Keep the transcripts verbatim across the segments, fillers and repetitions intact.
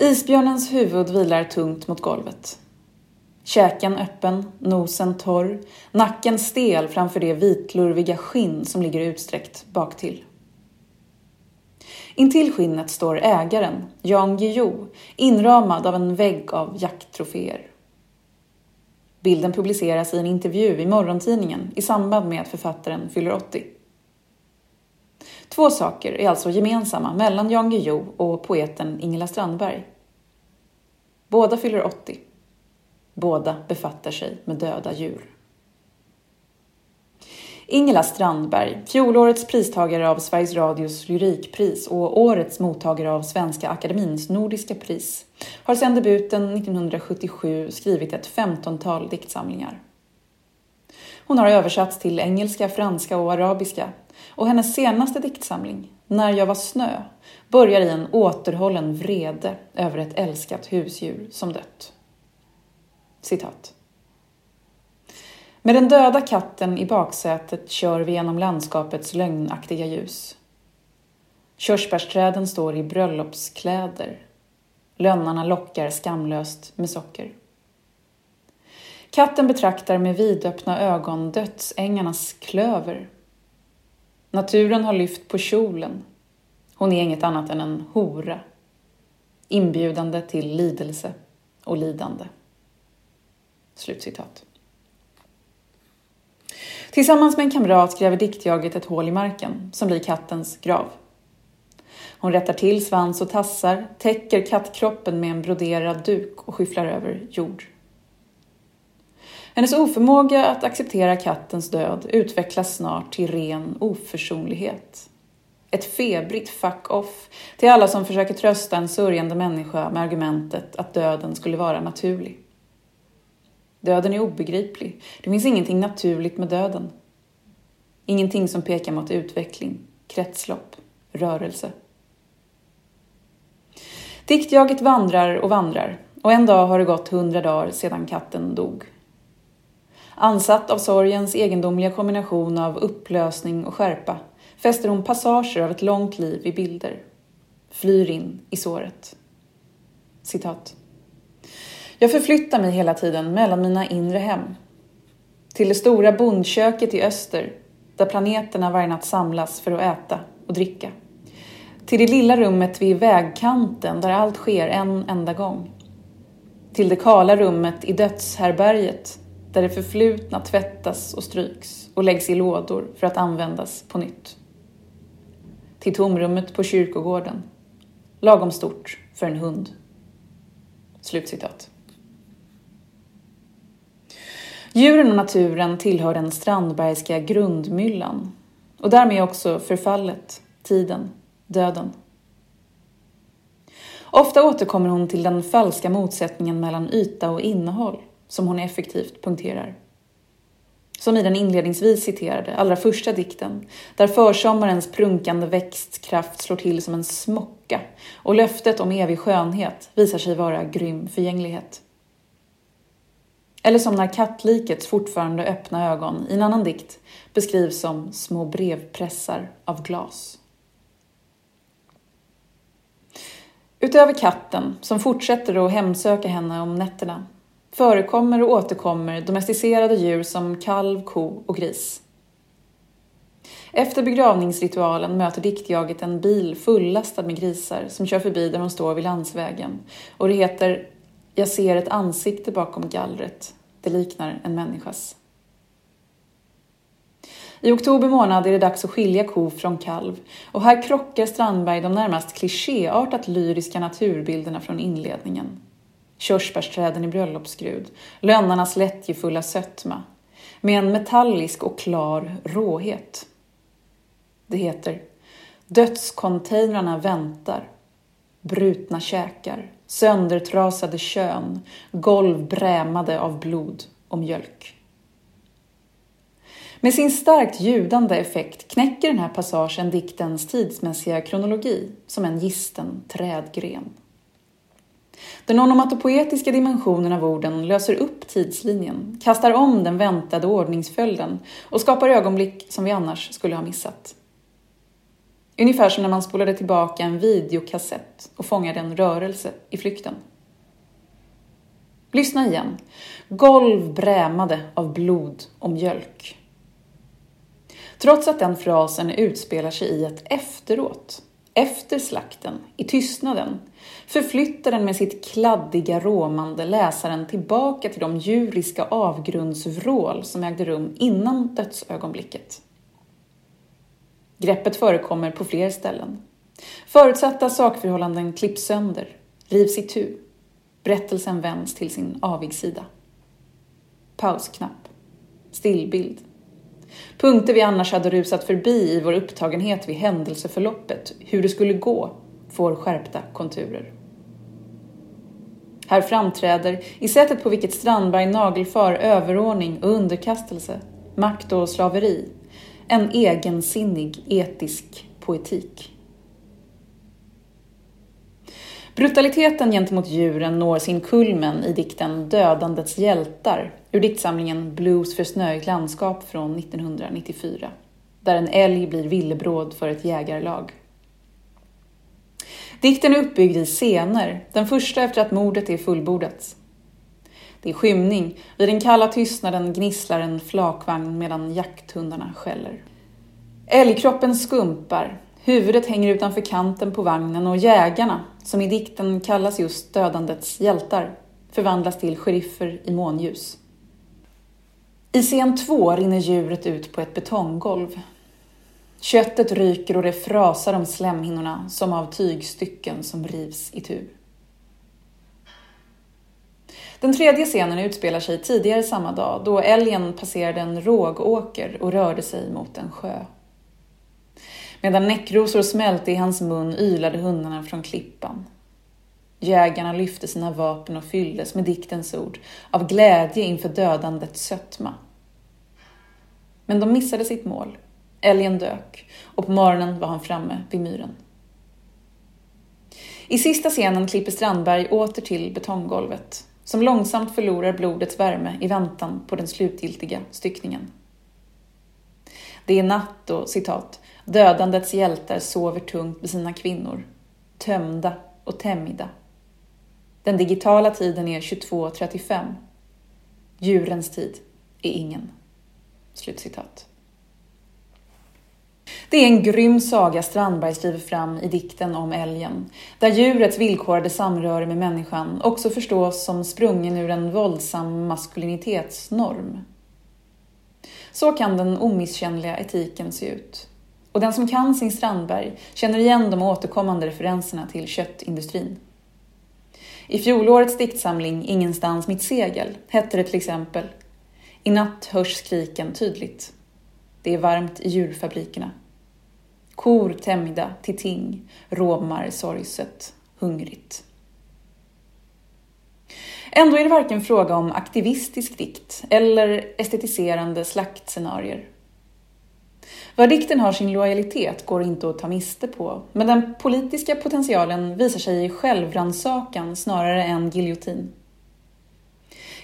Isbjörnens huvud vilar tungt mot golvet. Käken öppen, nosen torr, nacken stel framför det vitlurviga skinn som ligger utsträckt baktill. Intill skinnet står ägaren, Yang gi-ho, inramad av en vägg av jakttroféer. Bilden publiceras i en intervju i Morgontidningen i samband med att författaren fyller åttio. Två saker är alltså gemensamma mellan Yang gi-ho och poeten Ingela Strandberg. Båda fyller åttio. Båda befattar sig med döda djur. Ingela Strandberg, fjolårets pristagare av Sveriges Radios Lyrikpris och årets mottagare av Svenska Akademiens Nordiska pris, har sedan debuten nittonhundrasjuttiosju skrivit ett femtontal diktsamlingar. Hon har översatts till engelska, franska och arabiska, och hennes senaste diktsamling, När jag var snö, börjar i en återhållen vrede över ett älskat husdjur som dött. Citat. Med den döda katten i baksätet kör vi genom landskapets lögnaktiga ljus. Körsbärsträden står i bröllopskläder. Lönnarna lockar skamlöst med socker. Katten betraktar med vidöppna ögon dödsängarnas klöver. Naturen har lyft på kjolen. Hon är inget annat än en hora. Inbjudande till lidelse och lidande. Slutcitat. Tillsammans med en kamrat gräver diktjaget ett hål i marken som blir kattens grav. Hon rättar till svans och tassar, täcker kattkroppen med en broderad duk och skyfflar över jord. Hennes oförmåga att acceptera kattens död utvecklas snart till ren oförsonlighet. Ett febrigt fuck-off till alla som försöker trösta en sörjande människa med argumentet att döden skulle vara naturlig. Döden är obegriplig. Det finns ingenting naturligt med döden. Ingenting som pekar mot utveckling, kretslopp, rörelse. Diktjaget vandrar och vandrar, och en dag har det gått hundra dagar sedan katten dog. Ansatt av sorgens egendomliga kombination av upplösning och skärpa fäster hon passager av ett långt liv i bilder. Flyr in i såret. Citat. Jag förflyttar mig hela tiden mellan mina inre hem. Till det stora bondköket i öster, där planeterna varje natt samlas för att äta och dricka. Till det lilla rummet vid vägkanten där allt sker en enda gång. Till det kala rummet i dödshärbärget, där det förflutna tvättas och stryks och läggs i lådor för att användas på nytt. Till tomrummet på kyrkogården, lagom stort för en hund. Slutcitat. Djuren och naturen tillhör den strandbergska grundmyllan, och därmed också förfallet, tiden, döden. Ofta återkommer hon till den falska motsättningen mellan yta och innehåll, som hon effektivt punkterar. Som i den inledningsvis citerade, allra första dikten, där försommarens prunkande växtkraft slår till som en smocka, och löftet om evig skönhet visar sig vara grym förgänglighet. Eller som när kattlikets fortfarande öppna ögon i en annan dikt beskrivs som små brevpressar av glas. Utöver katten, som fortsätter att hemsöka henne om nätterna, förekommer och återkommer domesticerade djur som kalv, ko och gris. Efter begravningsritualen möter diktjaget en bil fullastad med grisar som kör förbi där hon står vid landsvägen, och det heter: Jag ser ett ansikte bakom gallret. Det liknar en människas. I oktober månad är det dags att skilja ko från kalv, och här krockar Strandberg de närmast klichéartat lyriska naturbilderna från inledningen. Körsbärsträden i bröllopsgrud, lönnarnas lättjefulla sötma, med en metallisk och klar råhet. Det heter: Dödscontainrarna väntar, brutna käkar, söndertrasade kön, golv brämade av blod och mjölk. Med sin starkt ljudande effekt knäcker den här passagen diktens tidsmässiga kronologi som en gisten trädgren. Den onomatopoetiska dimensionen av orden löser upp tidslinjen, kastar om den väntade ordningsföljden och skapar ögonblick som vi annars skulle ha missat. Ungefär som när man spolade tillbaka en videokassett och fångade en rörelse i flykten. Lyssna igen. Golv brämade av blod och mjölk. Trots att den frasen utspelar sig i ett efteråt, efter slakten, i tystnaden, förflyttar den med sitt kladdiga råmande läsaren tillbaka till de djuriska avgrundsvrål som ägde rum innan dödsögonblicket. Greppet förekommer på fler ställen. Förutsatta sakförhållanden klipps sönder, rivs itu. Berättelsen vänds till sin avigsida. Pausknapp. Stillbild. Punkter vi annars hade rusat förbi i vår upptagenhet vid händelseförloppet, hur det skulle gå, får skärpta konturer. Här framträder, i sättet på vilket Strandberg nagelför överordning och underkastelse, makt och slaveri, en egensinnig etisk poetik. Brutaliteten gentemot djuren når sin kulmen i dikten Dödandets hjältar ur diktsamlingen Blues för snöigt landskap från nittonhundranittiofyra, där en älg blir villebråd för ett jägarlag. Dikten är uppbyggd i scener, den första efter att mordet är fullbordat. Det är skymning, vid den kalla tystnaden gnisslar en flakvagn medan jakthundarna skäller. Älgkroppen skumpar, huvudet hänger utanför kanten på vagnen och jägarna, som i dikten kallas just dödandets hjältar, förvandlas till sheriffer i månljus. I scen två rinner djuret ut på ett betonggolv. Köttet ryker och det frasar om slemhinnorna som av tygstycken som rivs i tur. Den tredje scenen utspelar sig tidigare samma dag, då älgen passerade en rågåker och rörde sig mot en sjö. Medan näckrosor smälte i hans mun ylade hundarna från klippan. Jägarna lyfte sina vapen och fylldes med diktens ord av glädje inför dödandets sötma. Men de missade sitt mål. Älgen dök och på morgonen var han framme vid myren. I sista scenen klipper Strandberg åter till betonggolvet, som långsamt förlorar blodets värme i väntan på den slutgiltiga styckningen. Det är natt och, citat, dödandets hjältar sover tungt med sina kvinnor, tömda och tämjda. Den digitala tiden är tjugotvå trettiofem. Djurens tid är ingen. Slutcitat. Det är en grym saga Strandberg skriver fram i dikten om älgen, där djurets villkorade samröre med människan också förstås som sprungen ur en våldsam maskulinitetsnorm. Så kan den omisskännliga etiken se ut. Och den som kan sin Strandberg känner igen de återkommande referenserna till köttindustrin. I fjolårets diktsamling Ingenstans mitt segel hette det till exempel: I natt hörs skriken tydligt. Det är varmt i djurfabrikerna. Kor tämjda till ting, romar sorgset, hungrigt. Ändå är det varken fråga om aktivistisk dikt eller estetiserande slaktscenarier. Var dikten har sin lojalitet går inte att ta miste på, men den politiska potentialen visar sig i självrannsakan snarare än giljotin.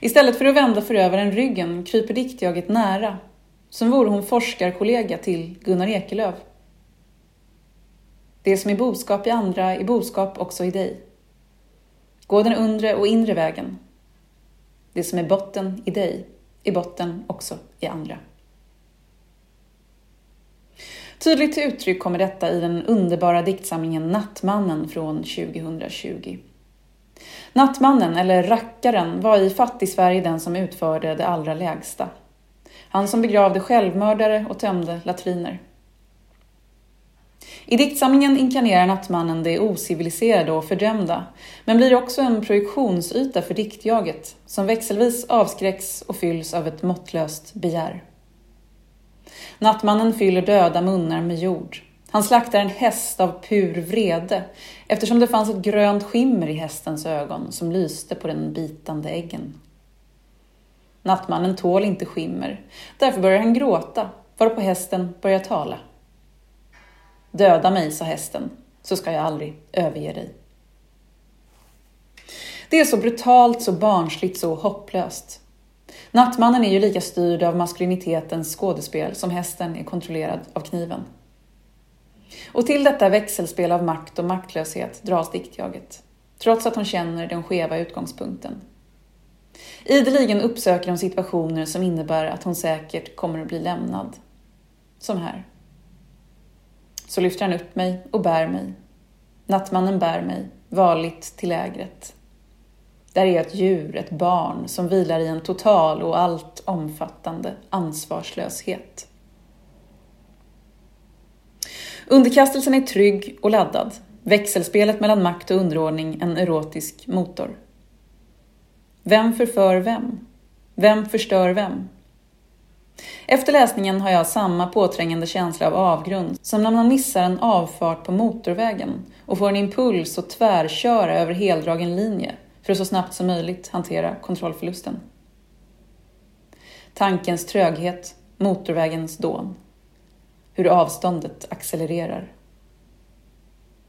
Istället för att vända förövaren ryggen kryper diktjaget nära, som vore hon forskarkollega till Gunnar Ekelöf. Det som är boskap i andra är boskap också i dig. Gå den undre och inre vägen. Det som är botten i dig är botten också i andra. Tydligt till uttryck kommer detta i den underbara diktsamlingen Nattmannen från tjugotjugo. Nattmannen, eller rackaren, var i Fattigsverige den som utförde det allra lägsta. Han som begravde självmördare och tömde latriner. I diktsamlingen inkarnerar Nattmannen det ociviliserade och fördömda, men blir också en projektionsyta för diktjaget, som växelvis avskräcks och fylls av ett måttlöst begär. Nattmannen fyller döda munnar med jord. Han slaktar en häst av pur vrede, eftersom det fanns ett grönt skimmer i hästens ögon som lyste på den bitande äggen. Nattmannen tål inte skimmer, därför börjar han gråta, varpå hästen börjar tala. Döda mig, sa hästen, så ska jag aldrig överge dig. Det är så brutalt, så barnsligt, så hopplöst. Nattmannen är ju lika styrd av maskulinitetens skådespel som hästen är kontrollerad av kniven. Och till detta växelspel av makt och maktlöshet dras diktjaget, trots att hon känner den skeva utgångspunkten. Ideligen uppsöker hon situationer som innebär att hon säkert kommer att bli lämnad. Som här. Så lyfter han upp mig och bär mig. Nattmannen bär mig, varligt till lägret. Där är ett djur, ett barn, som vilar i en total och allt omfattande ansvarslöshet. Underkastelsen är trygg och laddad. Växelspelet mellan makt och underordning en erotisk motor. Vem förför vem? Vem förstör vem? Efter läsningen har jag samma påträngande känsla av avgrund som när man missar en avfart på motorvägen och får en impuls att tvärköra över heldragen linje för att så snabbt som möjligt hantera kontrollförlusten. Tankens tröghet, motorvägens dån. Hur avståndet accelererar.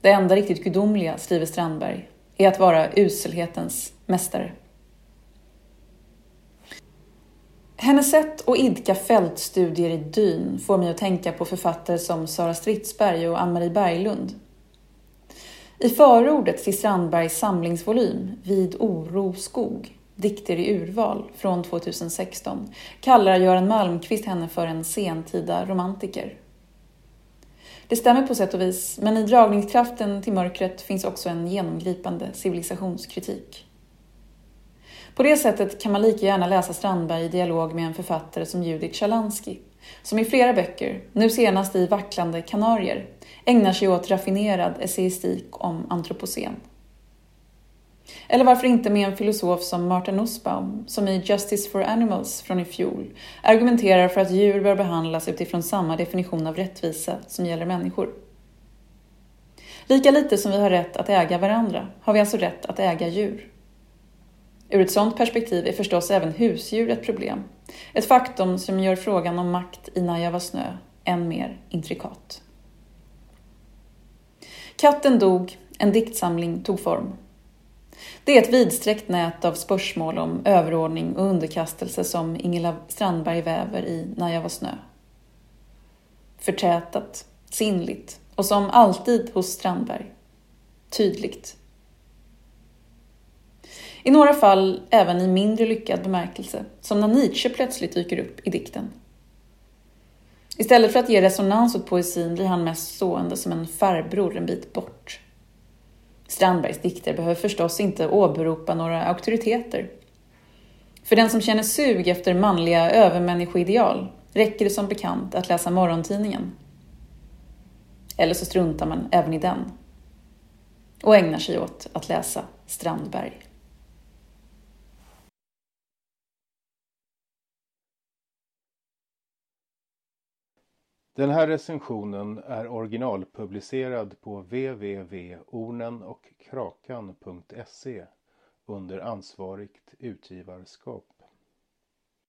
Det enda riktigt gudomliga, skriver Strandberg, är att vara uselhetens mästare. Hennes sätt att idka fältstudier i dyn får mig att tänka på författare som Sara Stridsberg och Ann-Marie Berglund. I förordet till Strandbergs samlingsvolym Vid oroskog, dikter i urval från tjugohundrasexton, kallar Göran Malmqvist henne för en sentida romantiker. Det stämmer på sätt och vis, men i dragningskraften till mörkret finns också en genomgripande civilisationskritik. På det sättet kan man lika gärna läsa Strandberg i dialog med en författare som Judith Chalansky, som i flera böcker, nu senast i Vacklande kanarier, ägnar sig åt raffinerad essayistik om antropocen. Eller varför inte med en filosof som Martin Nussbaum, som i Justice for Animals från i fjol argumenterar för att djur bör behandlas utifrån samma definition av rättvisa som gäller människor. Lika lite som vi har rätt att äga varandra har vi alltså rätt att äga djur. Ur ett sådant perspektiv är förstås även husdjur ett problem. Ett faktum som gör frågan om makt i Najava snö än mer intrikat. Katten dog, en diktsamling tog form. Det är ett vidsträckt nät av spörsmål om överordning och underkastelse som Ingela Strandberg väver i Najava snö. Förtätat, sinnligt och som alltid hos Strandberg. Tydligt. I några fall även i mindre lyckad bemärkelse, som när Nietzsche plötsligt dyker upp i dikten. Istället för att ge resonans åt poesin blir han mest sående som en farbror en bit bort. Strandbergs dikter behöver förstås inte åberopa några auktoriteter. För den som känner sug efter manliga övermänniskoideal räcker det som bekant att läsa morgontidningen. Eller så struntar man även i den. Och ägnar sig åt att läsa Strandberg. Den här recensionen är originalpublicerad på w w w punkt ornenochkrakan punkt se under ansvarigt utgivarskap.